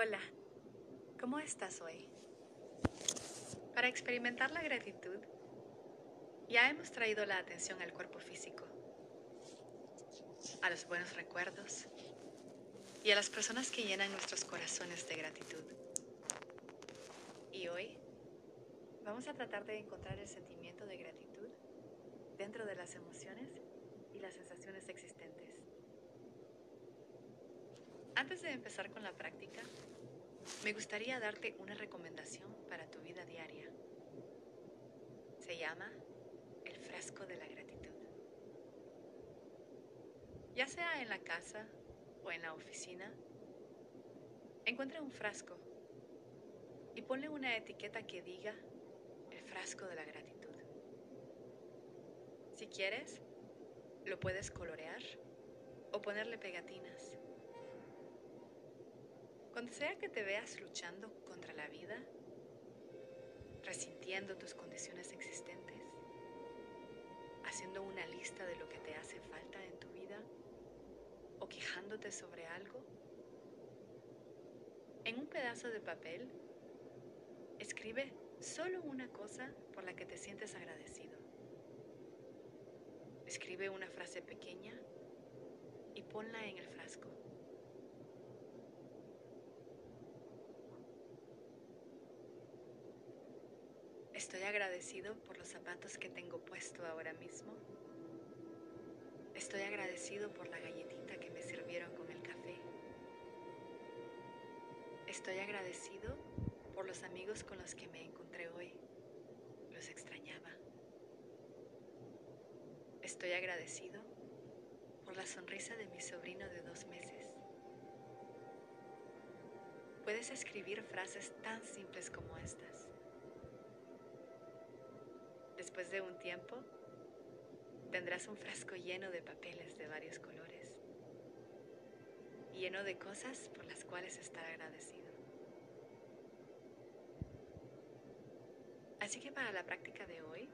Hola, ¿cómo estás hoy? Para experimentar la gratitud, ya hemos traído la atención al cuerpo físico, a los buenos recuerdos y a las personas que llenan nuestros corazones de gratitud. Y hoy vamos a tratar de encontrar el sentimiento de gratitud dentro de las emociones y las sensaciones existentes. Antes de empezar con la práctica, me gustaría darte una recomendación para tu vida diaria. Se llama el frasco de la gratitud. Ya sea en la casa o en la oficina, encuentra un frasco y ponle una etiqueta que diga el frasco de la gratitud. Si quieres, lo puedes colorear o ponerle pegatinas. Cuando sea que te veas luchando contra la vida, resintiendo tus condiciones existentes, haciendo una lista de lo que te hace falta en tu vida o quejándote sobre algo, en un pedazo de papel escribe solo una cosa por la que te sientes agradecido. Escribe una frase pequeña y ponla en el frasco. Estoy agradecido por los zapatos que tengo puesto ahora mismo. Estoy agradecido por la galletita que me sirvieron con el café. Estoy agradecido por los amigos con los que me encontré hoy. Los extrañaba. Estoy agradecido por la sonrisa de mi sobrino de 2 meses. Puedes escribir frases tan simples como estas. Después de un tiempo, tendrás un frasco lleno de papeles de varios colores, lleno de cosas por las cuales estar agradecido. Así que para la práctica de hoy,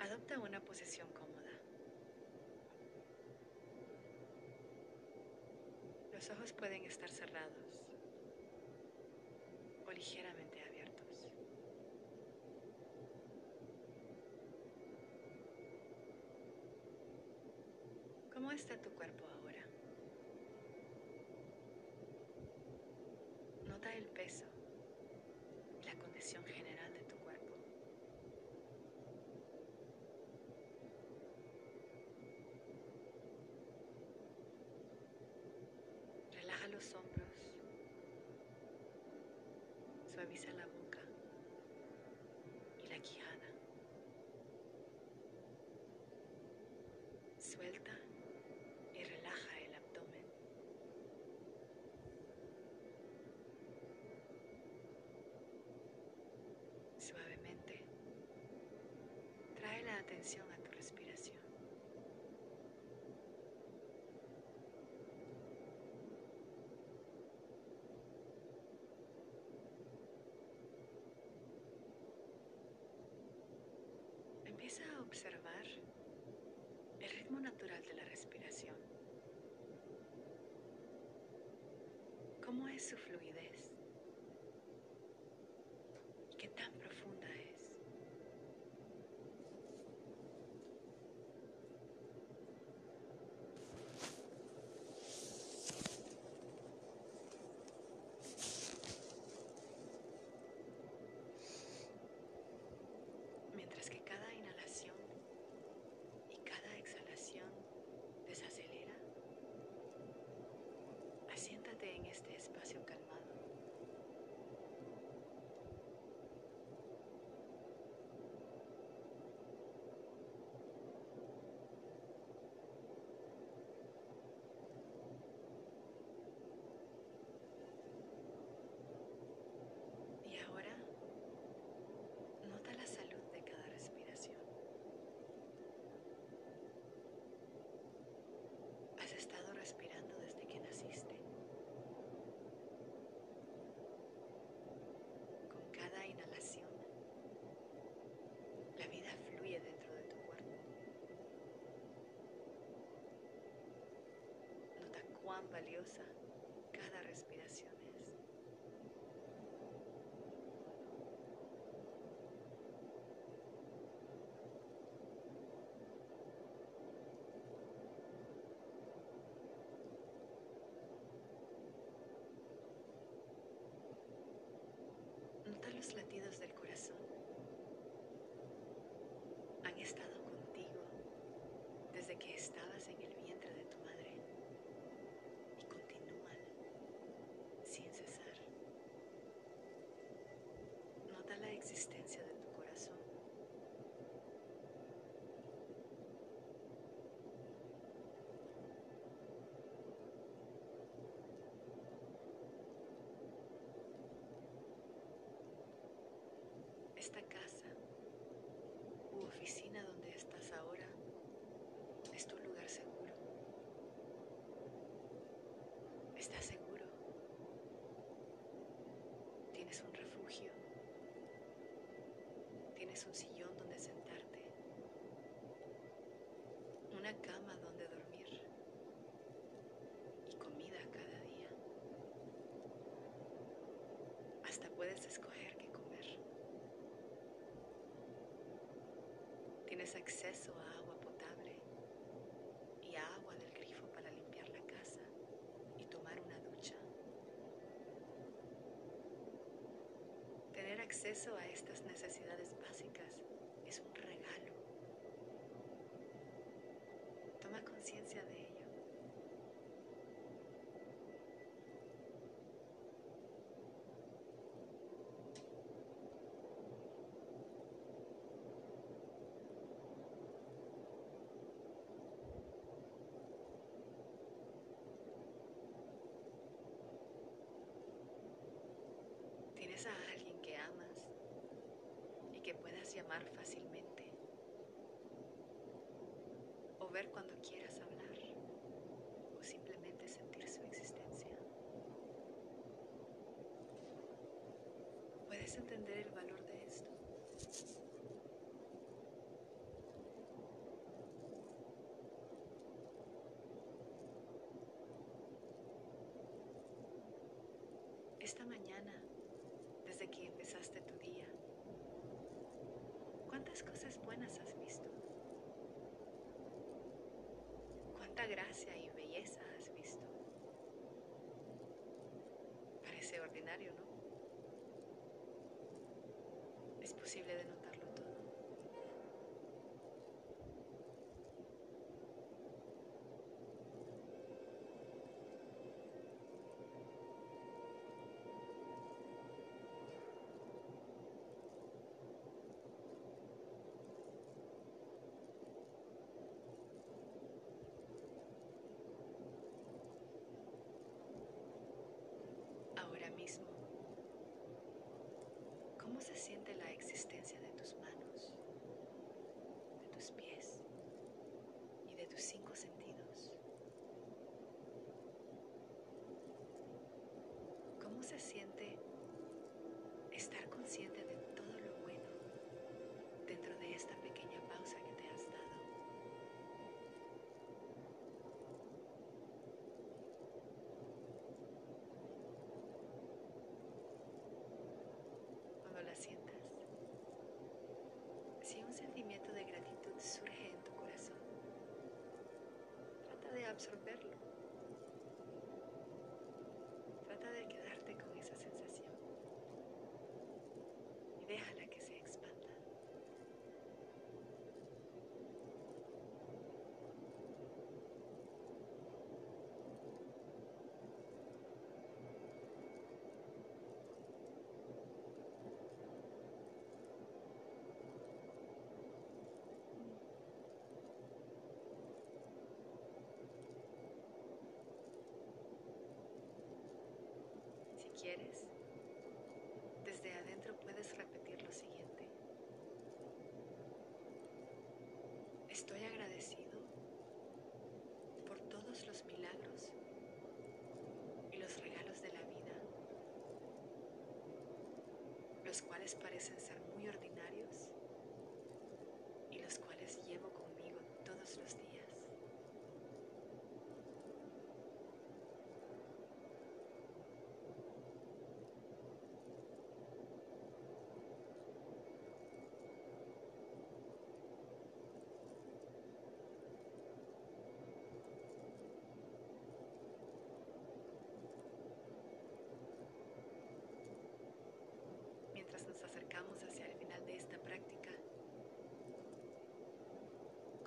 adopta una posición cómoda. Los ojos pueden estar cerrados o ligeramente abiertos. ¿Cómo está tu cuerpo ahora? Nota el peso y la condición general de tu cuerpo. Relaja los hombros, suaviza la boca y la quijada. Suelta. Suavemente, trae la atención a tu respiración. Empieza a observar el ritmo natural de la respiración. ¿Cómo es su fluidez? ¿Qué tan profunda es? Mientras que cada inhalación y cada exhalación desacelera, asiéntate en este espacio calmado. Estado respirando desde que naciste. Con cada inhalación, la vida fluye dentro de tu cuerpo. Nota cuán valiosa cada respiración es. Nota los latidos del corazón. Han estado contigo desde que estabas en el vientre de tu madre y continúan sin cesar. Nota la existencia de tu corazón. Esta casa u oficina donde estás ahora es tu lugar seguro. Estás seguro. Tienes un refugio. Tienes un sillón donde sentarte. Una cama donde dormir. Y comida cada día. Hasta puedes escoger qué comer. Tienes acceso a agua potable y a agua del grifo para limpiar la casa y tomar una ducha. Tener acceso a estas necesidades básicas es un regalo. Toma conciencia de ello. Tienes a alguien que amas y que puedas llamar fácilmente o ver cuando quieras hablar o simplemente sentir su existencia. ¿Puedes entender el valor de esto? Esta mañana, desde que empezaste tu día, ¿cuántas cosas buenas has visto? ¿Cuánta gracia y belleza has visto? Parece ordinario, ¿no? Es posible de notarlo todo. Ahora mismo, ¿cómo se siente la existencia de tus manos, de tus pies y de tus 5 sentidos? ¿Cómo se siente estar consciente de todo lo bueno dentro de esta pequeña pausa que te has dado? Cuando la sientas, si un sentimiento de gratitud surge en tu corazón, trata de absorberlo. Trata de quedarte con esa sensación y déjala que se expanda. Si quieres, desde adentro puedes repetir lo siguiente. Estoy agradecido por todos los milagros y los regalos de la vida, los cuales parecen ser muy ordinarios y los cuales llevo conmigo todos los días.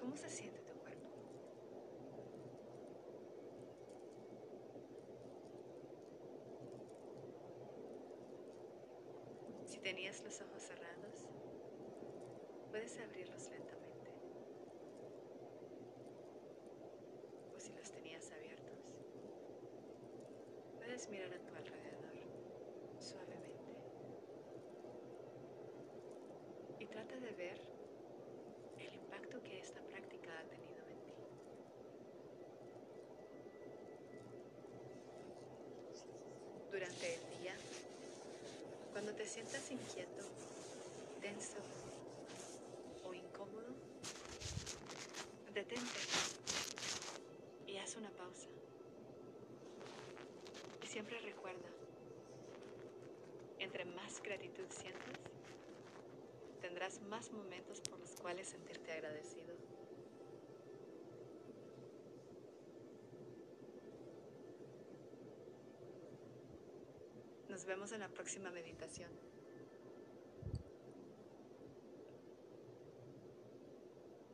¿Cómo se siente tu cuerpo? Si tenías los ojos cerrados, puedes abrirlos lentamente. O si los tenías abiertos, puedes mirar a tu alrededor suavemente. Y trata de ver el impacto que esta práctica ha tenido en ti. Durante el día, cuando te sientas inquieto, tenso o incómodo, detente y haz una pausa. Y siempre recuerda, entre más gratitud sientas, tendrás más momentos por los cuales sentirte agradecido. Nos vemos en la próxima meditación.